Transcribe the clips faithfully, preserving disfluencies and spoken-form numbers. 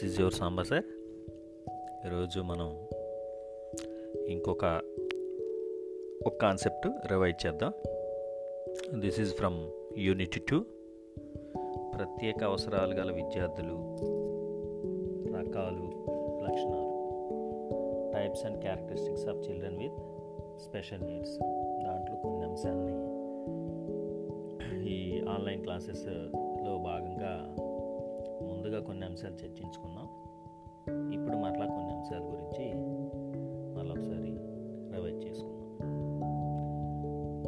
This is your Samba sir. ఈరోజు మనం ఇంకొక ఒక కాన్సెప్ట్ రివైజ్ చేద్దాం. This is from unit two, ప్రత్యేక అవసరాలు గల విద్యార్థులు రకాలు లక్షణాలు, types and characteristics of children with special needs. దాంట్లో కొన్ని అంశాలని ఈ ఆన్లైన్ క్లాసెస్లో భాగంగా ముందుగా కొన్ని అంశాలు చర్చించుకున్నాం. ఇప్పుడు మరలా కొన్ని అంశాల గురించి మళ్ళీ ఒకసారి రివైజ్ చేసుకున్నాం.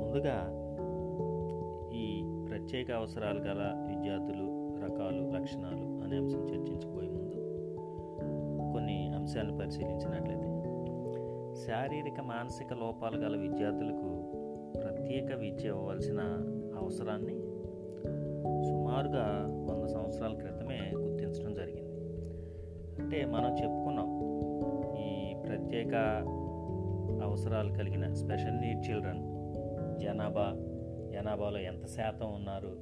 ముందుగా ఈ ప్రత్యేక అవసరాలు గల విద్యార్థులు రకాలు లక్షణాలు అనే అంశం చర్చించుకోయే ముందు కొన్ని అంశాలను పరిశీలించినట్లయితే, శారీరక మానసిక లోపాలు గల విద్యార్థులకు ప్రత్యేక విద్య ఇవ్వవలసిన అవసరాన్ని సుమారుగా వంద సంవత్సరాల క్రితమే గుర్తించడం జరిగింది. అంటే మనం చెప్పుకున్నాం, ఈ ప్రత్యేక అవసరాలు కలిగిన స్పెషల్ నీడ్ చిల్డ్రన్ జనాభా జనాభాలో ఎంత శాతం ఉన్నారు,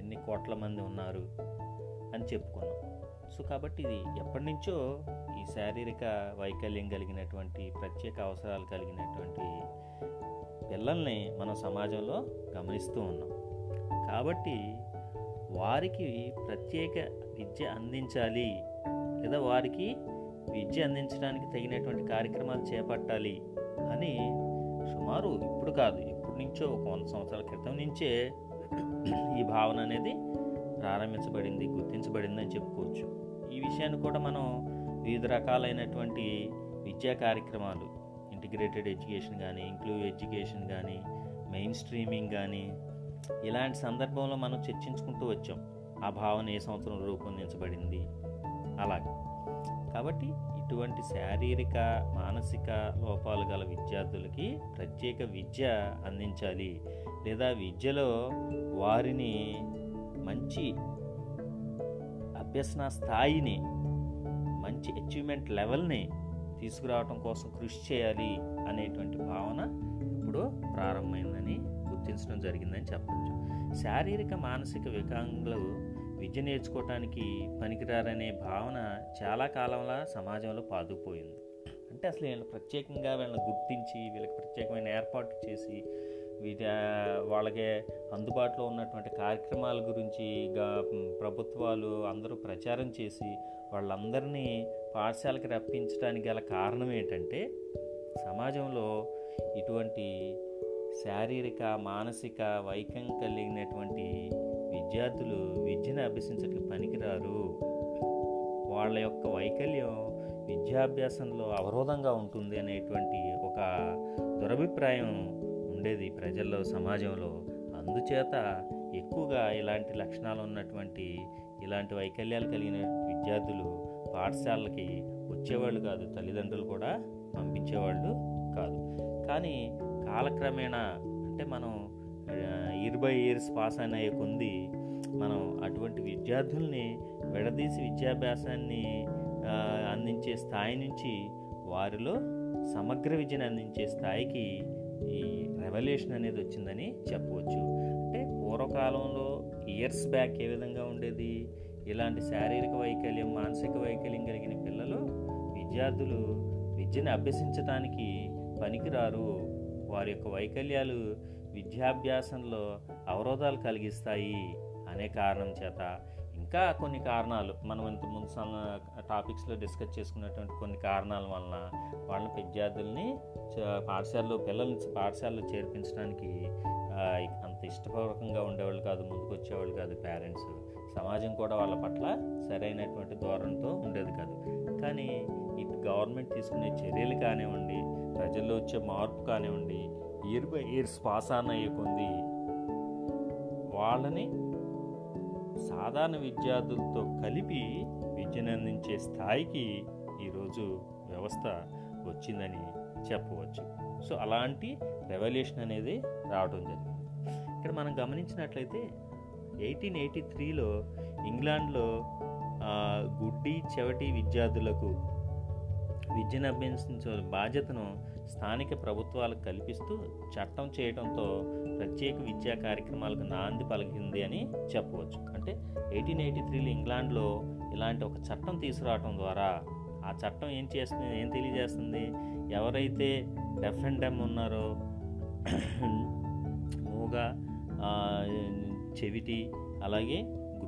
ఎన్ని కోట్ల మంది ఉన్నారు అని చెప్పుకున్నాం. సో కాబట్టి ఇది ఎప్పటి నుంచో ఈ శారీరక వైకల్యం కలిగినటువంటి ప్రత్యేక అవసరాలు కలిగినటువంటి పిల్లల్ని మనం సమాజంలో గమనిస్తూ ఉన్నాం. కాబట్టి వారికి ప్రత్యేక విద్య అందించాలి, లేదా వారికి విద్య అందించడానికి తగినటువంటి కార్యక్రమాలు చేపట్టాలి అని సుమారు ఇప్పుడు కాదు ఇప్పుడు నుంచో ఒక వంద సంవత్సరాల క్రితం నుంచే ఈ భావన అనేది ప్రారంభించబడింది, గుర్తించబడింది అని చెప్పుకోవచ్చు. ఈ విషయాన్ని కూడా మనం వివిధ రకాలైనటువంటి విద్యా కార్యక్రమాలు, ఇంటిగ్రేటెడ్ ఎడ్యుకేషన్ కానీ, ఇంక్లూజివ్ ఎడ్యుకేషన్ కానీ, మెయిన్ స్ట్రీమింగ్ కానీ, ఇలాంటి సందర్భంలో మనం చర్చించుకుంటూ వచ్చాం. ఆ భావన ఏ సంవత్సరం రూపొందించబడింది అలాగే. కాబట్టి ఇటువంటి శారీరక మానసిక లోపాలు గల విద్యార్థులకి ప్రత్యేక విద్య అందించాలి, లేదా విద్యలో వారిని మంచి అభ్యసన స్థాయిని, మంచి అచీవ్మెంట్ లెవెల్ని తీసుకురావటం కోసం కృషి చేయాలి అనేటువంటి భావన ఇప్పుడు ప్రారంభమైందని గుర్తించడం జరిగిందని చెప్పచ్చు. శారీరక మానసిక వికలాంగులు విద్య నేర్చుకోవటానికి పనికిరారనే భావన చాలా కాలంగా సమాజంలో పాతుకుపోయింది. అంటే అసలు వీళ్ళు ప్రత్యేకంగా వీళ్ళని గుర్తించి వీళ్ళకి ప్రత్యేకమైన ఏర్పాటు చేసి విద్య వాళ్ళకే అందుబాటులో ఉన్నటువంటి కార్యక్రమాల గురించి ప్రభుత్వాలు అందరూ ప్రచారం చేసి వాళ్ళందరినీ పాఠశాలకు రప్పించడానికి గల కారణం ఏంటంటే, సమాజంలో ఇటువంటి శారీరక మానసిక వైకల్యం కలిగినటువంటి విద్యార్థులు విద్యను అభ్యసించడానికి పనికిరారు, వాళ్ళ యొక్క వైకల్యం విద్యాభ్యాసంలో అవరోధంగా ఉంటుంది అనేటువంటి ఒక దురభిప్రాయం ఉండేది ప్రజల్లో, సమాజంలో. అందుచేత ఎక్కువగా ఇలాంటి లక్షణాలు ఉన్నటువంటి, ఇలాంటి వైకల్యాలు కలిగిన విద్యార్థులు పాఠశాలకి వచ్చేవాళ్ళు కాదు, తల్లిదండ్రులు కూడా పంపించేవాళ్ళు కాదు. కానీ కాలక్రమేణా, అంటే మనం ఇయర్ బై ఇయర్స్ పాస్ అయ్యే కొంది మనం అటువంటి విద్యార్థుల్ని విడదీసి విద్యాభ్యాసాన్ని అందించే స్థాయి నుంచి వారిలో సమగ్ర విద్యను అందించే స్థాయికి ఈ రెవల్యూషన్ అనేది వచ్చిందని చెప్పవచ్చు. అంటే పూర్వకాలంలో ఇయర్స్ బ్యాక్ ఏ విధంగా ఉండేది, ఇలాంటి శారీరక వైకల్యం మానసిక వైకల్యం కలిగిన పిల్లలు విద్యార్థులు విద్యను అభ్యసించడానికి పనికిరారు, వారి యొక్క వైకల్యాలు విద్యాభ్యాసంలో అవరోధాలు కలిగిస్తాయి అనే కారణం చేత, ఇంకా కొన్ని కారణాలు మనం ఇంతకుముందు టాపిక్స్లో డిస్కస్ చేసుకున్నటువంటి కొన్ని కారణాల వలన వాళ్ళ విద్యార్థుల్ని పాఠశాలలో పిల్లల్ని పాఠశాలలో చేర్పించడానికి అంత ఇష్టపూర్వకంగా ఉండేవాళ్ళు కాదు, ముందుకు వచ్చేవాళ్ళు కాదు పేరెంట్స్. సమాజం కూడా వాళ్ళ పట్ల సరైనటువంటి ధోరణితో ఉండేది కాదు. కానీ ఇటు గవర్నమెంట్ తీసుకునే చర్యలు కానివ్వండి, ప్రజల్లో వచ్చే మార్పు కానివ్వండి, year by years pass on అయ్యే కొంది వాళ్ళని సాధారణ విద్యార్థులతో కలిపి విద్యను అందించే స్థాయికి ఈరోజు వ్యవస్థ వచ్చిందని చెప్పవచ్చు. సో అలాంటి రెవల్యూషన్ అనేది రావడం జరిగింది. ఇక్కడ మనం గమనించినట్లయితే ఎయిటీన్ ఎయిటీ త్రీలో ఇంగ్లాండ్లో గుడ్డి చెవిటి విద్యార్థులకు విద్యను అభ్యసించే బాధ్యతను స్థానిక ప్రభుత్వాలకు కల్పిస్తూ చట్టం చేయడంతో ప్రత్యేక విద్యా కార్యక్రమాలకు నాంది పలికింది అని చెప్పవచ్చు. అంటే ఎయిటీన్ ఎయిటీ త్రీలో ఇంగ్లాండ్లో ఇలాంటి ఒక చట్టం తీసుకురావడం ద్వారా ఆ చట్టం ఏం చేస్తుంది, ఏం తెలియజేస్తుంది, ఎవరైతే డెఫ్ అండ్ డెమ్ ఉన్నారో, మూగ, చెవిటి, అలాగే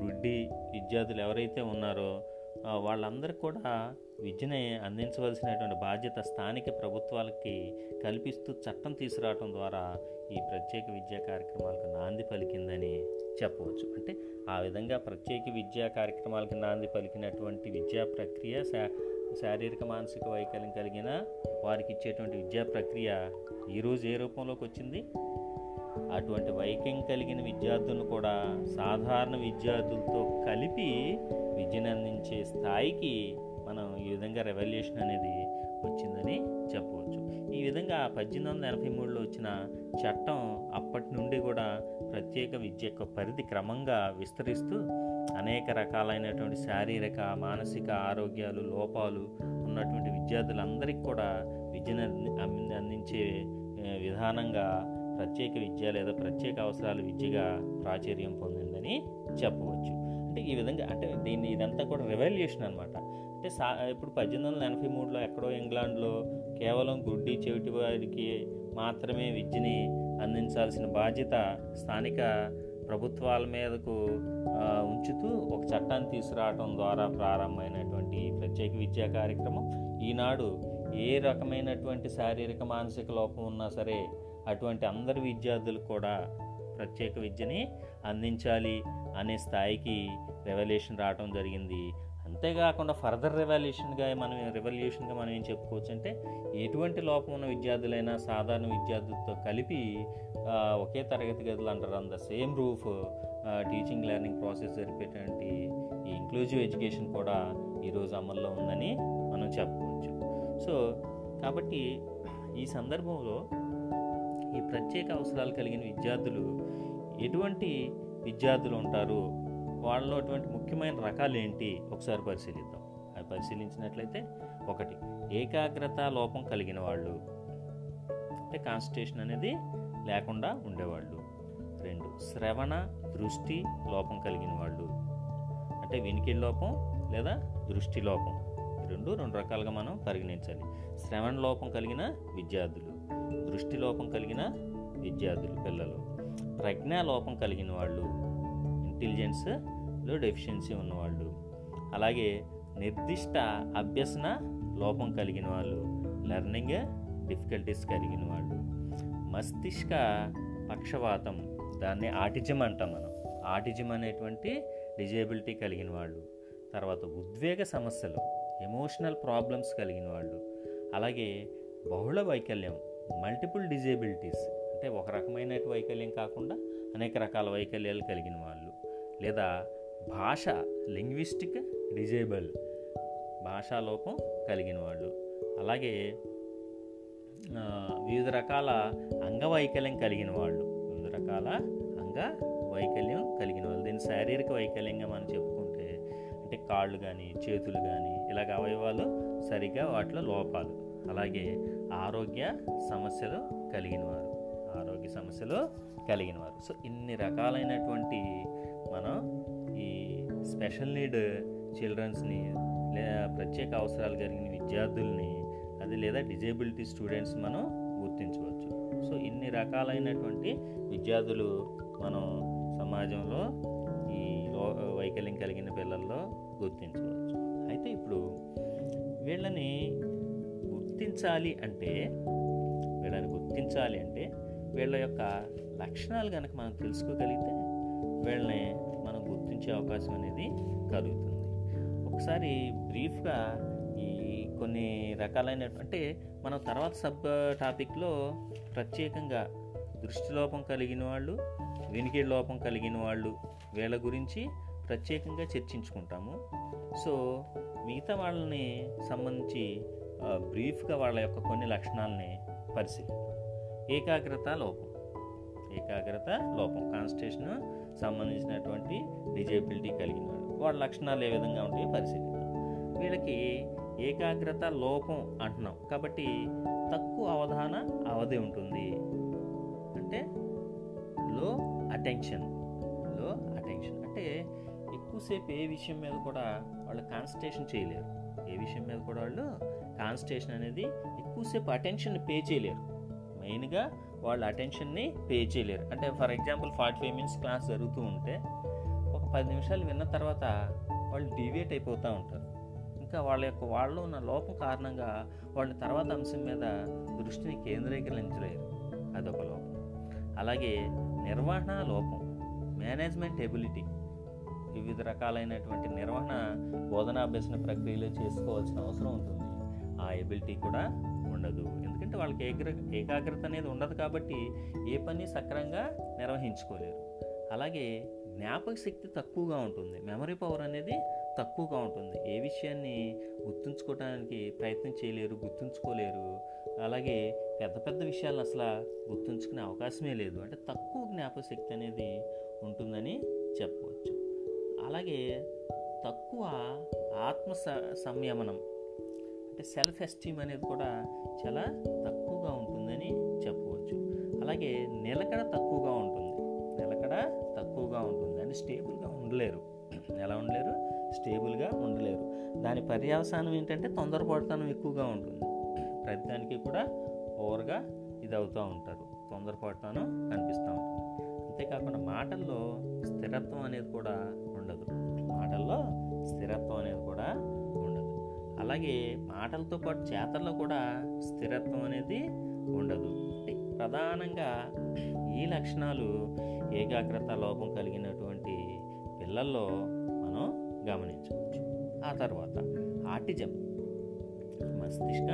గ్రుడ్డి విద్యార్థులు ఎవరైతే ఉన్నారో వాళ్ళందరికీ కూడా విద్యను అందించవలసినటువంటి బాధ్యత స్థానిక ప్రభుత్వాలకి కల్పిస్తూ చట్టం తీసుకురావడం ద్వారా ఈ ప్రత్యేక విద్యా కార్యక్రమాలకు నాంది పలికిందని చెప్పవచ్చు. అంటే ఆ విధంగా ప్రత్యేక విద్యా కార్యక్రమాలకు నాంది పలికినటువంటి విద్యా ప్రక్రియ, శారీరక మానసిక వైకల్యం కలిగిన వారికి ఇచ్చేటువంటి విద్యా ప్రక్రియ ఈరోజు ఏ రూపంలోకి వచ్చింది, అటువంటి వైకల్యం కలిగిన విద్యార్థులను కూడా సాధారణ విద్యార్థులతో కలిపి విద్యను అందించే స్థాయికి మనం ఈ విధంగా రెవల్యూషన్ అనేది వచ్చిందని చెప్పవచ్చు. ఈ విధంగా పద్దెనిమిది వందల ఎనభై మూడులో వచ్చిన చట్టం అప్పటి నుండి కూడా ప్రత్యేక విద్య యొక్క పరిధి క్రమంగా విస్తరిస్తూ అనేక రకాలైనటువంటి శారీరక మానసిక ఆరోగ్యాలు లోపాలు ఉన్నటువంటి విద్యార్థులందరికీ కూడా విద్యను అందించే విధానంగా ప్రత్యేక విద్య లేదా ప్రత్యేక అవసరాల విద్యగా ప్రాచుర్యం పొందిందని చెప్పవచ్చు. అంటే ఈ విధంగా అంటే దీన్ని ఇదంతా కూడా రెవల్యూషన్ అనమాట. అంటే సా ఇప్పుడు పద్దెనిమిది వందల ఎనభై మూడులో ఎక్కడో ఇంగ్లాండ్లో కేవలం గుడ్డి చెవిటి వారికి మాత్రమే విద్యని అందించాల్సిన బాధ్యత స్థానిక ప్రభుత్వాల మీదకు ఉంచుతూ ఒక చట్టాన్ని తీసుకురావడం ద్వారా ప్రారంభమైనటువంటి ప్రత్యేక విద్యా కార్యక్రమం ఈనాడు ఏ రకమైనటువంటి శారీరక మానసిక లోపం ఉన్నా సరే అటువంటి అందరి విద్యార్థులు కూడా ప్రత్యేక విద్యని అందించాలి అనే స్థాయికి రెవల్యూషన్ రావడం జరిగింది. అంతేకాకుండా ఫర్దర్ రెవల్యూషన్గా మనం రెవల్యూషన్గా మనం ఏం చెప్పుకోవచ్చు అంటే ఎటువంటి లోపం ఉన్న విద్యార్థులైనా సాధారణ విద్యార్థులతో కలిపి ఒకే తరగతి గదులు అంటారు, under same roof teaching learning process జరిపేటువంటి ఈ ఇంక్లూజివ్ ఎడ్యుకేషన్ కూడా ఈరోజు అమల్లో ఉందని మనం చెప్పుకోవచ్చు. సో కాబట్టి ఈ సందర్భంలో ఈ ప్రత్యేక అవసరాలు కలిగిన విద్యార్థులు ఎటువంటి విద్యార్థులు ఉంటారు, వాళ్ళలో అటువంటి ముఖ్యమైన రకాలు ఏంటి ఒకసారి పరిశీలిద్దాం. అవి పరిశీలించినట్లయితే ఒకటి, ఏకాగ్రత లోపం కలిగిన వాళ్ళు, అంటే కాన్సంట్రేషన్ అనేది లేకుండా ఉండేవాళ్ళు. రెండు, శ్రవణ దృష్టి లోపం కలిగిన వాళ్ళు, అంటే వినికిడి లోపం లేదా దృష్టి లోపం. రెండు రెండు రకాలుగా మనం పరిగణించాలి. శ్రవణ లోపం కలిగిన విద్యార్థులు, దృష్టి లోపం కలిగిన విద్యార్థులు పిల్లలు, ప్రజ్ఞా లోపం కలిగిన వాళ్ళు, ఇంటెలిజెన్స్లో డెఫిషియన్సీ ఉన్నవాళ్ళు, అలాగే నిర్దిష్ట అభ్యసన లోపం కలిగిన వాళ్ళు, లెర్నింగ్ డిఫికల్టీస్ కలిగిన వాళ్ళు, మస్తిష్క పక్షవాతం, దాన్ని ఆటిజం అంటాం మనం, ఆటిజం అనేటువంటి డిజేబిలిటీ కలిగిన వాళ్ళు, తర్వాత ఉద్వేగ సమస్యలు ఎమోషనల్ ప్రాబ్లమ్స్ కలిగిన వాళ్ళు, అలాగే బహుళ వైకల్యం మల్టిపుల్ డిజేబిలిటీస్, అంటే ఒక రకమైన వైకల్యం కాకుండా అనేక రకాల వైకల్యాలు కలిగిన వాళ్ళు, లేదా భాష లింగ్విస్టిక్ డిజేబుల్ భాషాలోపం కలిగిన వాళ్ళు, అలాగే వివిధ రకాల అంగవైకల్యం కలిగిన వాళ్ళు, వివిధ రకాల అంగవైకల్యం కలిగిన వాళ్ళు. దీన్ని శారీరక వైకల్యంగా మనం చెప్పుకుంటే అంటే కాళ్ళు కానీ చేతులు కానీ ఇలాగ అవయవాలు సరిగా వాటిలో లోపాలు, అలాగే ఆరోగ్య సమస్యలు కలిగిన వారు ఆరోగ్య సమస్యలు కలిగిన వారు సో ఇన్ని రకాలైనటువంటి మనం ఈ స్పెషల్ నీడ్ చిల్డ్రన్స్ని లేదా ప్రత్యేక అవసరాలు కలిగిన విద్యార్థుల్ని అది లేదా డిజేబిలిటీ స్టూడెంట్స్ మనం గుర్తించవచ్చు. సో ఇన్ని రకాలైనటువంటి విద్యార్థులు మనం సమాజంలో ఈ వైకల్యం కలిగిన పిల్లల్లో గుర్తించవచ్చు. అయితే ఇప్పుడు వీళ్ళని గుర్తించాలి అంటే వీళ్ళని గుర్తించాలి అంటే వీళ్ళ యొక్క లక్షణాలు కనుక మనం తెలుసుకోగలిగితే వీళ్ళని మనం గుర్తించే అవకాశం అనేది కలుగుతుంది. ఒకసారి బ్రీఫ్గా ఈ కొన్ని రకాలైన అంటే మనం తర్వాత సబ్ టాపిక్లో ప్రత్యేకంగా దృష్టిలోపం కలిగిన వాళ్ళు, వినికిడి లోపం కలిగిన వాళ్ళు, వీళ్ళ గురించి ప్రత్యేకంగా చర్చించుకుంటాము. సో మిగతా వాళ్ళని సంబంధించి బ్రీఫ్గా వాళ్ళ యొక్క కొన్ని లక్షణాలని పరిశీలిద్దాం. ఏకాగ్రత లోపం, ఏకాగ్రత లోపం కాన్సంట్రేషన్ సంబంధించినటువంటి డిజేబిలిటీ కలిగిన వాళ్ళు, వాళ్ళ లక్షణాలు ఏ విధంగా ఉంటాయో పరిశీలిద్దాం. వీళ్ళకి ఏకాగ్రత లోపం అంటున్నాం కాబట్టి తక్కువ అవగాహన అవధి ఉంటుంది, అంటే లో అటెన్షన్, లో అటెన్షన్ అంటే ఎక్కువసేపు ఏ విషయం మీద కూడా వాళ్ళు కాన్సన్ట్రేషన్ చేయలేరు. ఏ విషయం మీద కూడా వాళ్ళు కాన్సన్ట్రేషన్ అనేది ఎక్కువసేపు అటెన్షన్ పే చేయలేరు. మెయిన్గా వాళ్ళు అటెన్షన్ని పే చేయలేరు. అంటే for example forty five minutes class జరుగుతూ ఉంటే ఒక పది నిమిషాలు విన్న తర్వాత వాళ్ళు డివేట్ అయిపోతూ ఉంటారు. ఇంకా వాళ్ళ యొక్క వాళ్ళు ఉన్న లోపం కారణంగా వాళ్ళ తర్వాత అంశం మీద దృష్టిని కేంద్రీకరించలేరు. అదొక లోపం. అలాగే నిర్వహణ లోపం, మేనేజ్మెంట్ ఎబిలిటీ, వివిధ రకాలైనటువంటి నిర్వహణ బోధనాభ్యసన ప్రక్రియలో చేసుకోవాల్సిన అవసరం ఉంటుంది. ఆ ఎబిలిటీ కూడా ఉండదు. ఎందుకంటే వాళ్ళకి ఏగ్ర ఏకాగ్రత అనేది ఉండదు కాబట్టి ఏ పని సక్రంగా నిర్వహించుకోలేరు. అలాగే జ్ఞాపక శక్తి తక్కువగా ఉంటుంది, మెమరీ పవర్ అనేది తక్కువగా ఉంటుంది. ఏ విషయాన్ని గుర్తుంచుకోవడానికి ప్రయత్నం చేయలేరు, గుర్తుంచుకోలేరు. అలాగే పెద్ద పెద్ద విషయాలను అసలు గుర్తుంచుకునే అవకాశమే లేదు. అంటే తక్కువ జ్ఞాపక శక్తి అనేది ఉంటుందని చెప్పవచ్చు. అలాగే తక్కువ ఆత్మ సంయమనం, అంటే సెల్ఫ్ ఎస్టీమ్ అనేది కూడా చాలా తక్కువగా ఉంటుందని చెప్పవచ్చు. అలాగే నిలకడ తక్కువగా ఉంటుంది, నిలకడ తక్కువగా ఉంటుంది అంటే స్టేబుల్గా ఉండలేరు. ఎలా ఉండలేరు? స్టేబుల్గా ఉండలేరు. దాని పర్యవసానం ఏంటంటే తొందరపాటుతనం ఎక్కువగా ఉంటుంది. ప్రతిదానికి కూడా ఓవర్గా ఇది అవుతూ ఉంటారు, తొందరపాటుతనం కనిపిస్తూ ఉంటుంది. అంతేకాకుండా మాటల్లో స్థిరత్వం అనేది కూడా ఉండదు, మాటల్లో స్థిరత్వం అనేది కూడా ఉండదు. అలాగే మాటలతో పాటు చేతల్లో కూడా స్థిరత్వం అనేది ఉండదు. ప్రధానంగా ఈ లక్షణాలు ఏకాగ్రత లోపం కలిగినటువంటి పిల్లల్లో మనం గమనించవచ్చు. ఆ తర్వాత ఆటిజం, మస్తిష్క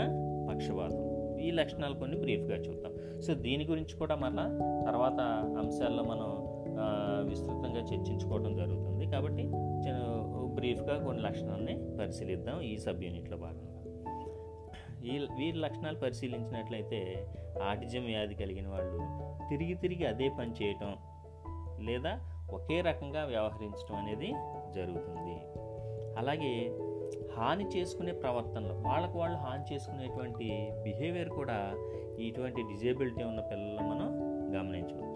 పక్షవాతం, ఈ లక్షణాలు కొన్ని బ్రీఫ్గా చూద్దాం. సో దీని గురించి కూడా మళ్ళీ తర్వాత అంశాల్లో మనం విస్తృతంగా చర్చించుకోవడం జరుగుతుంది. కాబట్టి బ్రీఫ్గా కొన్ని లక్షణాలని పరిశీలిద్దాం ఈ సబ్ యూనిట్లో భాగంగా. ఈ వీరి లక్షణాలు పరిశీలించినట్లయితే ఆటిజం వ్యాధి కలిగిన వాళ్ళు తిరిగి తిరిగి అదే పని చేయటం లేదా ఒకే రకంగా వ్యవహరించడం అనేది జరుగుతుంది. అలాగే హాని చేసుకునే ప్రవర్తనలు, వాళ్ళకు వాళ్ళు హాని చేసుకునేటువంటి బిహేవియర్ కూడా ఇటువంటి డిజేబిలిటీ ఉన్న పిల్లల్లో మనం గమనించవచ్చు.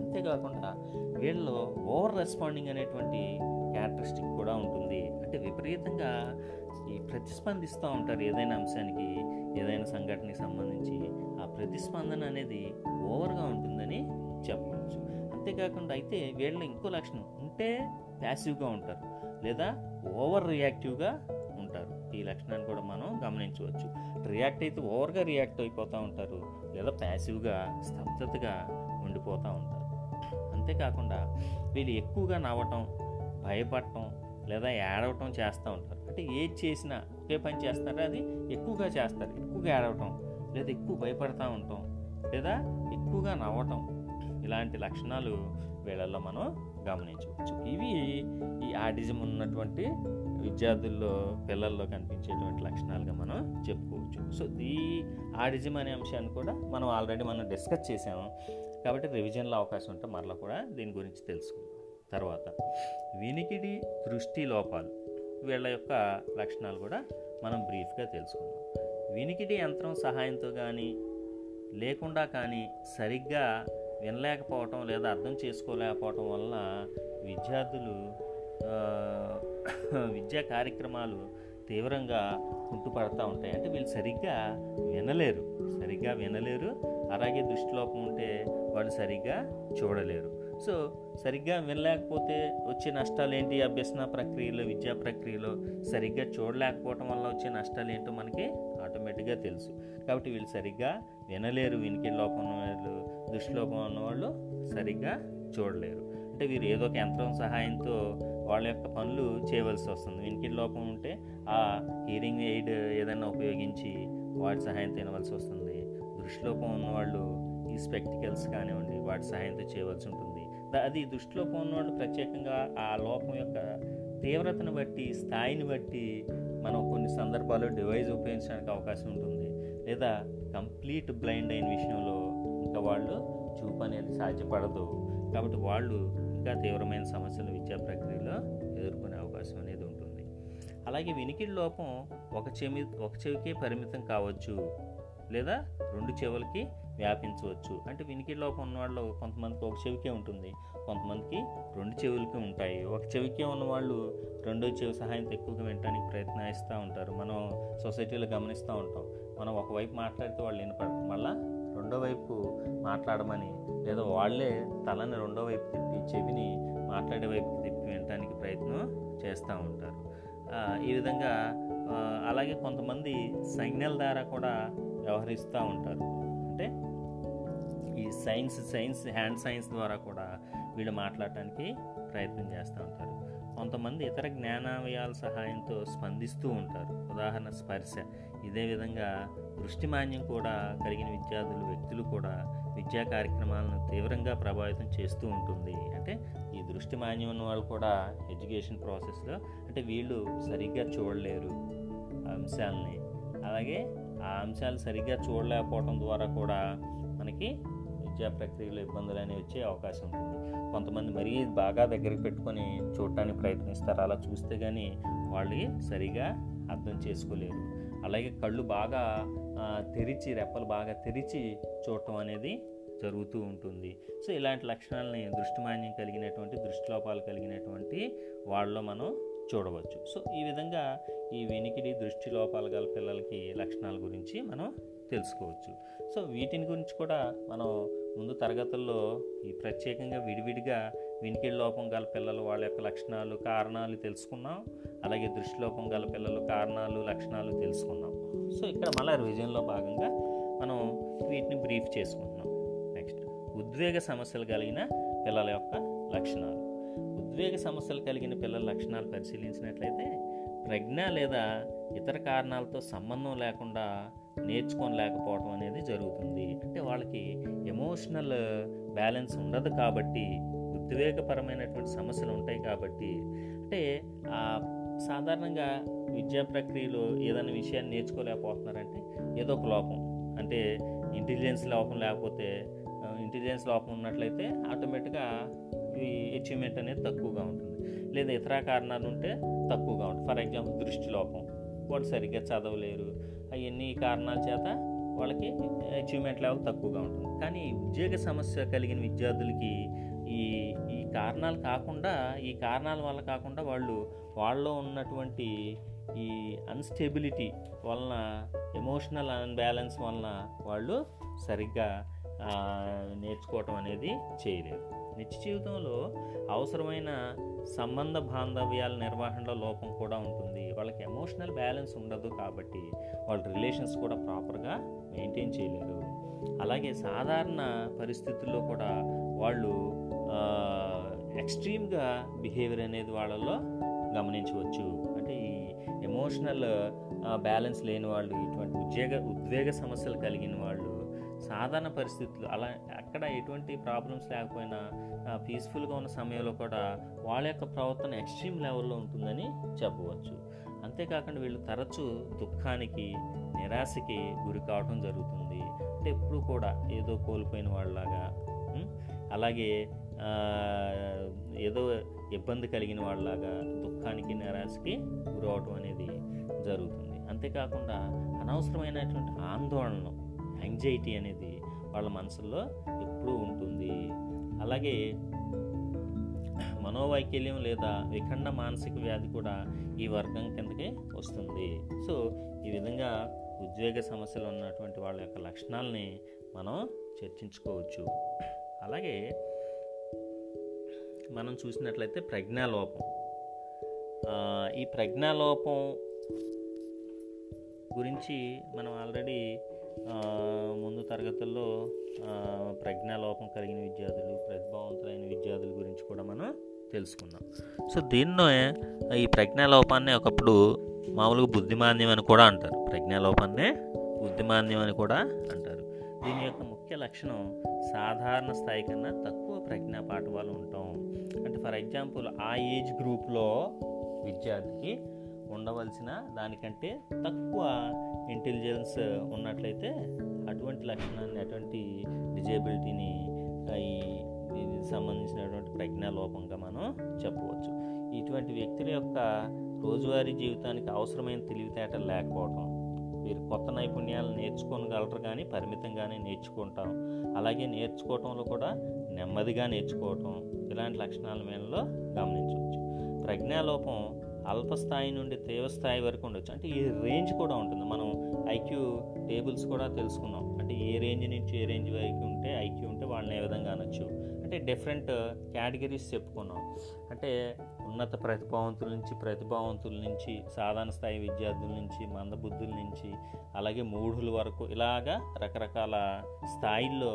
అంతేకాకుండా వీళ్ళలో ఓవర్ రెస్పాండింగ్ అనేటువంటి క్యారెక్టరిస్టిక్ కూడా ఉంటుంది. అంటే విపరీతంగా ఈ ప్రతిస్పందిస్తూ ఉంటారు. ఏదైనా అంశానికి, ఏదైనా సంఘటనకి సంబంధించి ఆ ప్రతిస్పందన అనేది ఓవర్గా ఉంటుందని చెప్పవచ్చు. అంతేకాకుండా అయితే వీళ్ళ ఇంకో లక్షణం ఉంటే ప్యాసివ్గా ఉంటారు లేదా ఓవర్ రియాక్టివ్గా ఉంటారు. ఈ లక్షణాన్ని కూడా మనం గమనించవచ్చు. రియాక్ట్ అయితే ఓవర్గా రియాక్ట్ అయిపోతూ ఉంటారు లేదా ప్యాసివ్గా స్తబ్దతగా ఉండిపోతూ ఉంటారు. అంతేకాకుండా వీళ్ళు ఎక్కువగా నవ్వటం, భయపడటం లేదా ఏడవటం చేస్తూ ఉంటారు. అంటే ఏది చేసినా ఒకే పని చేస్తారో అది ఎక్కువగా చేస్తారు. ఎక్కువగా ఏడవటం లేదా ఎక్కువ భయపడతా ఉండటం లేదా ఎక్కువగా నవ్వటం, ఇలాంటి లక్షణాలు వీళ్ళల్లో మనం గమనించవచ్చు. ఇవి ఈ ఆటిజం ఉన్నటువంటి విద్యార్థుల్లో పిల్లల్లో కనిపించేటువంటి లక్షణాలుగా మనం చెప్పుకోవచ్చు. సో ఈ ఆటిజం అనే అంశాన్ని కూడా మనం ఆల్రెడీ మనం డిస్కస్ చేసాము కాబట్టి రివిజన్లో అవకాశం ఉంటే మరలా కూడా దీని గురించి తెలుసుకుందాం. తర్వాత వినికిడి దృష్టి లోపాలు, వీళ్ళ యొక్క లక్షణాలు కూడా మనం బ్రీఫ్గా తెలుసుకుందాం. వినికిడి యంత్రం సహాయంతో కానీ లేకుండా కానీ సరిగ్గా వినలేకపోవటం లేదా అర్థం చేసుకోలేకపోవటం వలన విద్యార్థులు విద్యా కార్యక్రమాలు తీవ్రంగా కుంటుపడతా ఉంటాయి. అంటే వీళ్ళు సరిగ్గా వినలేరు, సరిగ్గా వినలేరు అలాగే దృష్టిలోపం ఉంటే వాళ్ళు సరిగ్గా చూడలేరు. సో సరిగ్గా వినలేకపోతే వచ్చే నష్టాలు ఏంటి? అభ్యసన ప్రక్రియలో, విద్యా ప్రక్రియలో సరిగ్గా చూడలేకపోవటం వల్ల వచ్చే నష్టాలు ఏంటో మనకి ఆటోమేటిక్గా తెలుసు. కాబట్టి వీళ్ళు సరిగ్గా వినలేరు, వినికిడి లోపం ఉన్నవాళ్ళు, దృష్టిలోపం ఉన్నవాళ్ళు సరిగ్గా చూడలేరు. అంటే వీరు ఏదో ఒక యంత్రం సహాయంతో వాళ్ళ యొక్క పనులు చేయవలసి వస్తుంది. వినికిడి లోపం ఉంటే ఆ హియరింగ్ ఎయిడ్ ఏదైనా ఉపయోగించి వాటి సహాయంతో వినవలసి వస్తుంది. దృష్టిలోపం ఉన్నవాళ్ళు ఈ స్పెక్టికల్స్ కానివ్వండి వాటి సహాయంతో చేయవలసి ఉంటుంది. అది దృష్టిలోపం ఉన్నవాళ్ళు ప్రత్యేకంగా ఆ లోపం యొక్క తీవ్రతను బట్టి, స్థాయిని బట్టి మనం కొన్ని సందర్భాల్లో డివైజ్ ఉపయోగించడానికి అవకాశం ఉంటుంది. లేదా కంప్లీట్ బ్లైండ్ అయిన విషయంలో ఇంకా వాళ్ళు చూపు అనేది సాధ్యపడదు. కాబట్టి వాళ్ళు ఇంకా తీవ్రమైన సమస్యలు విద్యా ప్రక్రియలో ఎదుర్కొనే అవకాశం అనేది ఉంటుంది. అలాగే వినికిడి లోపం ఒక చెవి ఒక చెవికే పరిమితం కావచ్చు లేదా రెండు చెవులకి వ్యాపించవచ్చు. అంటే వినికి లోపం ఉన్న వాళ్ళు కొంతమందికి ఒక చెవికే ఉంటుంది, కొంతమందికి రెండు చెవులకే ఉంటాయి. ఒక చెవికే ఉన్న వాళ్ళు రెండో చెవి సహాయంతో ఎక్కువగా వినడానికి ప్రయత్నిస్తూ ఉంటారు. మనం సొసైటీలో గమనిస్తూ ఉంటాం, మనం ఒకవైపు మాట్లాడితే వాళ్ళు వినపడదు, మళ్ళీ రెండో వైపు మాట్లాడమని లేదా వాళ్ళే తలని రెండో వైపు తిప్పి చెవిని మాట్లాడే వైపు తిప్పి వినడానికి ప్రయత్నం చేస్తూ ఉంటారు. ఈ విధంగా అలాగే కొంతమంది సైగ్నల్ ద్వారా కూడా వ్యవహరిస్తూ ఉంటారు. అంటే ఈ సైన్స్ సైన్స్ హ్యాండ్ సైన్స్ ద్వారా కూడా వీళ్ళు మాట్లాడటానికి ప్రయత్నం చేస్తూ ఉంటారు. కొంతమంది ఇతర జ్ఞానవయాల సహాయంతో స్పందిస్తూ ఉంటారు. ఉదాహరణ స్పర్శ. ఇదే విధంగా దృష్టిమాన్యం కూడా కలిగిన విద్యార్థులు వ్యక్తులు కూడా విద్యా కార్యక్రమాలను తీవ్రంగా ప్రభావితం చేస్తూ ఉంటుంది. అంటే ఈ దృష్టిమాన్యం ఉన్న వాళ్ళు కూడా ఎడ్యుకేషన్ ప్రాసెస్లో అంటే వీళ్ళు సరిగ్గా చూడలేరు అంశాలని. అలాగే ఆ అంశాలు సరిగ్గా చూడలేకపోవడం ద్వారా కూడా మనకి విద్యా ప్రక్రియలో ఇబ్బందులు అనేవి వచ్చే అవకాశం ఉంటుంది. కొంతమంది మరీ బాగా దగ్గరికి పెట్టుకొని చూడటానికి ప్రయత్నిస్తారు, అలా చూస్తే కానీ వాళ్ళు సరిగా అర్థం చేసుకోలేరు. అలాగే కళ్ళు బాగా తెరిచి రెప్పలు బాగా తెరిచి చూడటం అనేది జరుగుతూ ఉంటుంది. సో ఇలాంటి లక్షణాలని దృష్టిమాన్యం కలిగినటువంటి దృష్టిలోపాలు కలిగినటువంటి వాళ్ళలో మనం చూడవచ్చు. సో ఈ విధంగా ఈ వెనికిడి దృష్టిలోపాలు గల పిల్లలకి లక్షణాల గురించి మనం తెలుసుకోవచ్చు. సో వీటిని గురించి కూడా మనం ముందు తరగతుల్లో ఈ ప్రత్యేకంగా విడివిడిగా వెనికిడి లోపం గల పిల్లలు వాళ్ళ యొక్క లక్షణాలు కారణాలు తెలుసుకున్నాం, అలాగే దృష్టిలోపం గల పిల్లలు కారణాలు లక్షణాలు తెలుసుకున్నాం. సో ఇక్కడ మళ్ళీ రివిజన్లో భాగంగా మనం వీటిని బ్రీఫ్ చేసుకుంటున్నాం. నెక్స్ట్ ఉద్వేగ సమస్యలు కలిగిన పిల్లల యొక్క లక్షణాలు. ఉద్వేగ సమస్యలు కలిగిన పిల్లల లక్షణాలు పరిశీలించినట్లయితే ప్రజ్ఞ లేదా ఇతర కారణాలతో సంబంధం లేకుండా నేర్చుకోలేకపోవడం అనేది జరుగుతుంది. అంటే వాళ్ళకి ఎమోషనల్ బ్యాలెన్స్ ఉండదు కాబట్టి ఉద్వేగపరమైనటువంటి సమస్యలు ఉంటాయి కాబట్టి అంటే సాధారణంగా విద్యా ప్రక్రియలో ఏదైనా విషయాన్ని నేర్చుకోలేకపోతున్నారంటే ఏదో ఒక లోపం, అంటే ఇంటెలిజెన్స్ లోపం లేకపోతే ఇంటెలిజెన్స్ లోపం ఉన్నట్లయితే ఆటోమేటిక్గా ఈ అచీవ్మెంట్ అనేది తక్కువగా ఉంటుంది, లేదా ఇతర కారణాలు ఉంటే తక్కువగా ఉంటుంది. ఫర్ ఎగ్జాంపుల్ దృష్టి లోపం, వాళ్ళు సరిగ్గా చదవలేరు, అవన్నీ కారణాల చేత వాళ్ళకి అచీవ్మెంట్ లెవెల్ తక్కువగా ఉంటుంది. కానీ ఉద్యోగ సమస్య కలిగిన విద్యార్థులకి ఈ ఈ కారణాలు కాకుండా ఈ కారణాల వల్ల కాకుండా వాళ్ళు వాళ్ళలో ఉన్నటువంటి ఈ అన్స్టెబిలిటీ వలన ఎమోషనల్ అన్బ్యాలెన్స్ వలన వాళ్ళు సరిగ్గా నేర్చుకోవటం అనేది చేయలేరు. నిత్య జీవితంలో అవసరమైన సంబంధ బాంధవ్యాల నిర్వహణలో లోపం కూడా ఉంటుంది. వాళ్ళకి ఎమోషనల్ బ్యాలెన్స్ ఉండదు కాబట్టి వాళ్ళ రిలేషన్స్ కూడా ప్రాపర్గా మెయింటైన్ చేయలేరు. అలాగే సాధారణ పరిస్థితుల్లో కూడా వాళ్ళు ఎక్స్ట్రీమ్గా బిహేవియర్ అనేది వాళ్ళలో గమనించవచ్చు. అంటే ఈ ఎమోషనల్ బ్యాలెన్స్ లేని వాళ్ళు, ఇటువంటి ఉద్వేగ ఉద్వేగ సమస్యలు కలిగిన వాళ్ళు సాధారణ పరిస్థితులు అలా అక్కడ ఎటువంటి ప్రాబ్లమ్స్ లేకపోయినా పీస్ఫుల్గా ఉన్న సమయంలో కూడా వాళ్ళ యొక్క ప్రవర్తన ఎక్స్ట్రీమ్ లెవెల్లో ఉంటుందని చెప్పవచ్చు. అంతేకాకుండా వీళ్ళు తరచూ దుఃఖానికి నిరాశకి గురి కావడం జరుగుతుంది. అంటే ఎప్పుడు కూడా ఏదో కోల్పోయిన వాళ్ళలాగా, అలాగే ఏదో ఇబ్బంది కలిగిన వాళ్ళలాగా దుఃఖానికి నిరాశకి గురవడం అనేది జరుగుతుంది. అంతేకాకుండా అనవసరమైనటువంటి ఆందోళన యాంగ్జైటీ అనేది వాళ్ళ మనసుల్లో ఎప్పుడూ ఉంటుంది. అలాగే మనోవైకల్యం లేదా విఖండ మానసిక వ్యాధి కూడా ఈ వర్గం కిందకే వస్తుంది. సో ఈ విధంగా ఉద్వేగ సమస్యలు ఉన్నటువంటి వాళ్ళ యొక్క లక్షణాలని మనం చర్చించుకోవచ్చు. అలాగే మనం చూసినట్లయితే ప్రజ్ఞాలోపం. ఈ ప్రజ్ఞాలోపం గురించి మనం ఆల్రెడీ ముందు తరగతుల్లో ప్రజ్ఞాలోపం కలిగిన విద్యార్థులు, ప్రతిభావంతులైన విద్యార్థుల గురించి కూడా మనం తెలుసుకున్నాం. సో దీన్నే ఈ ప్రజ్ఞాలోపాన్ని ఒకప్పుడు మామూలుగా బుద్ధిమాంద్యం అని కూడా అంటారు. ప్రజ్ఞాలోపాన్నే బుద్ధిమాంద్యం అని కూడా అంటారు. దీని యొక్క ముఖ్య లక్షణం సాధారణ స్థాయి కన్నా తక్కువ ప్రజ్ఞా పాఠవాలు ఉంటాం. అంటే ఫర్ ఎగ్జాంపుల్ ఆ ఏజ్ గ్రూప్లో విద్యార్థికి ఉండవలసిన దానికంటే తక్కువ ఇంటెలిజెన్స్ ఉన్నట్లయితే అటువంటి లక్షణాన్ని, అటువంటి డిజేబిలిటీని దీనికి సంబంధించినటువంటి ప్రజ్ఞాలోపంగా మనం చెప్పవచ్చు. ఇటువంటి వ్యక్తుల యొక్క రోజువారీ జీవితానికి అవసరమైన తెలివితేటలు లేకపోవడం, మీరు కొత్త నైపుణ్యాలు నేర్చుకోగలరు, కానీ పరిమితంగానే నేర్చుకుంటాం. అలాగే నేర్చుకోవటంలో కూడా నెమ్మదిగా నేర్చుకోవటం, ఇలాంటి లక్షణాలు మనలో గమనించవచ్చు. ప్రజ్ఞాలోపం అల్పస్థాయి నుండి తీవ్రస్థాయి వరకు ఉండొచ్చు. అంటే ఈ రేంజ్ కూడా ఉంటుంది. మనం ఐక్యూ టేబుల్స్ కూడా తెలుసుకున్నాం. అంటే ఏ రేంజ్ నుంచి ఏ రేంజ్ వరకు ఉంటే ఐక్యూ ఉంటే వాళ్ళని ఏ విధంగా అనొచ్చు, అంటే డిఫరెంట్ కేటగిరీస్ చెప్పుకున్నాం. అంటే ఉన్నత ప్రతిభావంతుల నుంచి ప్రతిభావంతుల నుంచి సాధారణ స్థాయి విద్యార్థుల నుంచి మందబుద్ధుల నుంచి అలాగే మూఢుల వరకు ఇలాగా రకరకాల స్థాయిల్లో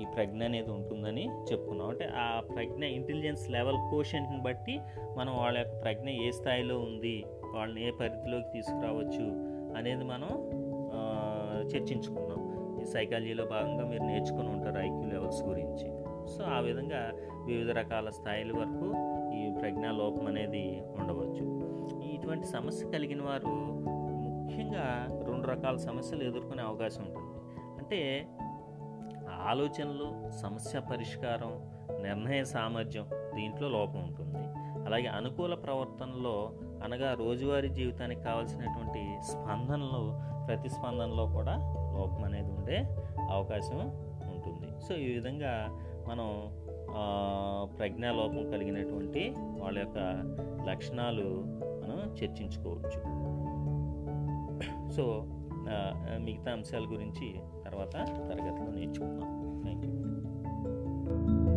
ఈ ప్రజ్ఞ అనేది ఉంటుందని చెప్పుకున్నాం. అంటే ఆ ప్రజ్ఞ ఇంటెలిజెన్స్ లెవెల్ కోషెంట్ని బట్టి మనం వాళ్ళ యొక్క ప్రజ్ఞ ఏ స్థాయిలో ఉంది, వాళ్ళని ఏ పరిధిలోకి తీసుకురావచ్చు అనేది మనం చర్చించుకున్నాం. ఈ సైకాలజీలో భాగంగా మీరు నేర్చుకుని ఉంటారు ఐక్యూ లెవెల్స్ గురించి. సో ఆ విధంగా వివిధ రకాల స్థాయిల వరకు ఈ ప్రజ్ఞా లోపం అనేది ఉండవచ్చు. ఇటువంటి సమస్య కలిగిన వారు ముఖ్యంగా రెండు రకాల సమస్యలు ఎదుర్కొనే అవకాశం ఉంటుంది. అంటే ఆలోచనలు, సమస్య పరిష్కారం, నిర్ణయ సామర్థ్యం, దీంట్లో లోపం ఉంటుంది. అలాగే అనుకూల ప్రవర్తనలో అనగా రోజువారీ జీవితానికి కావాల్సినటువంటి స్పందనలు, ప్రతిస్పందనలో కూడా లోపం అనేది ఉండే అవకాశం ఉంటుంది. సో ఈ విధంగా మనం ప్రజ్ఞాలోపం కలిగినటువంటి వాళ్ళ యొక్క లక్షణాలు మనం చర్చించుకోవచ్చు. సో మిగతా అంశాల గురించి తర్వాత తరగతిలో నేర్చుకుందాం. Thank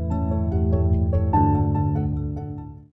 you.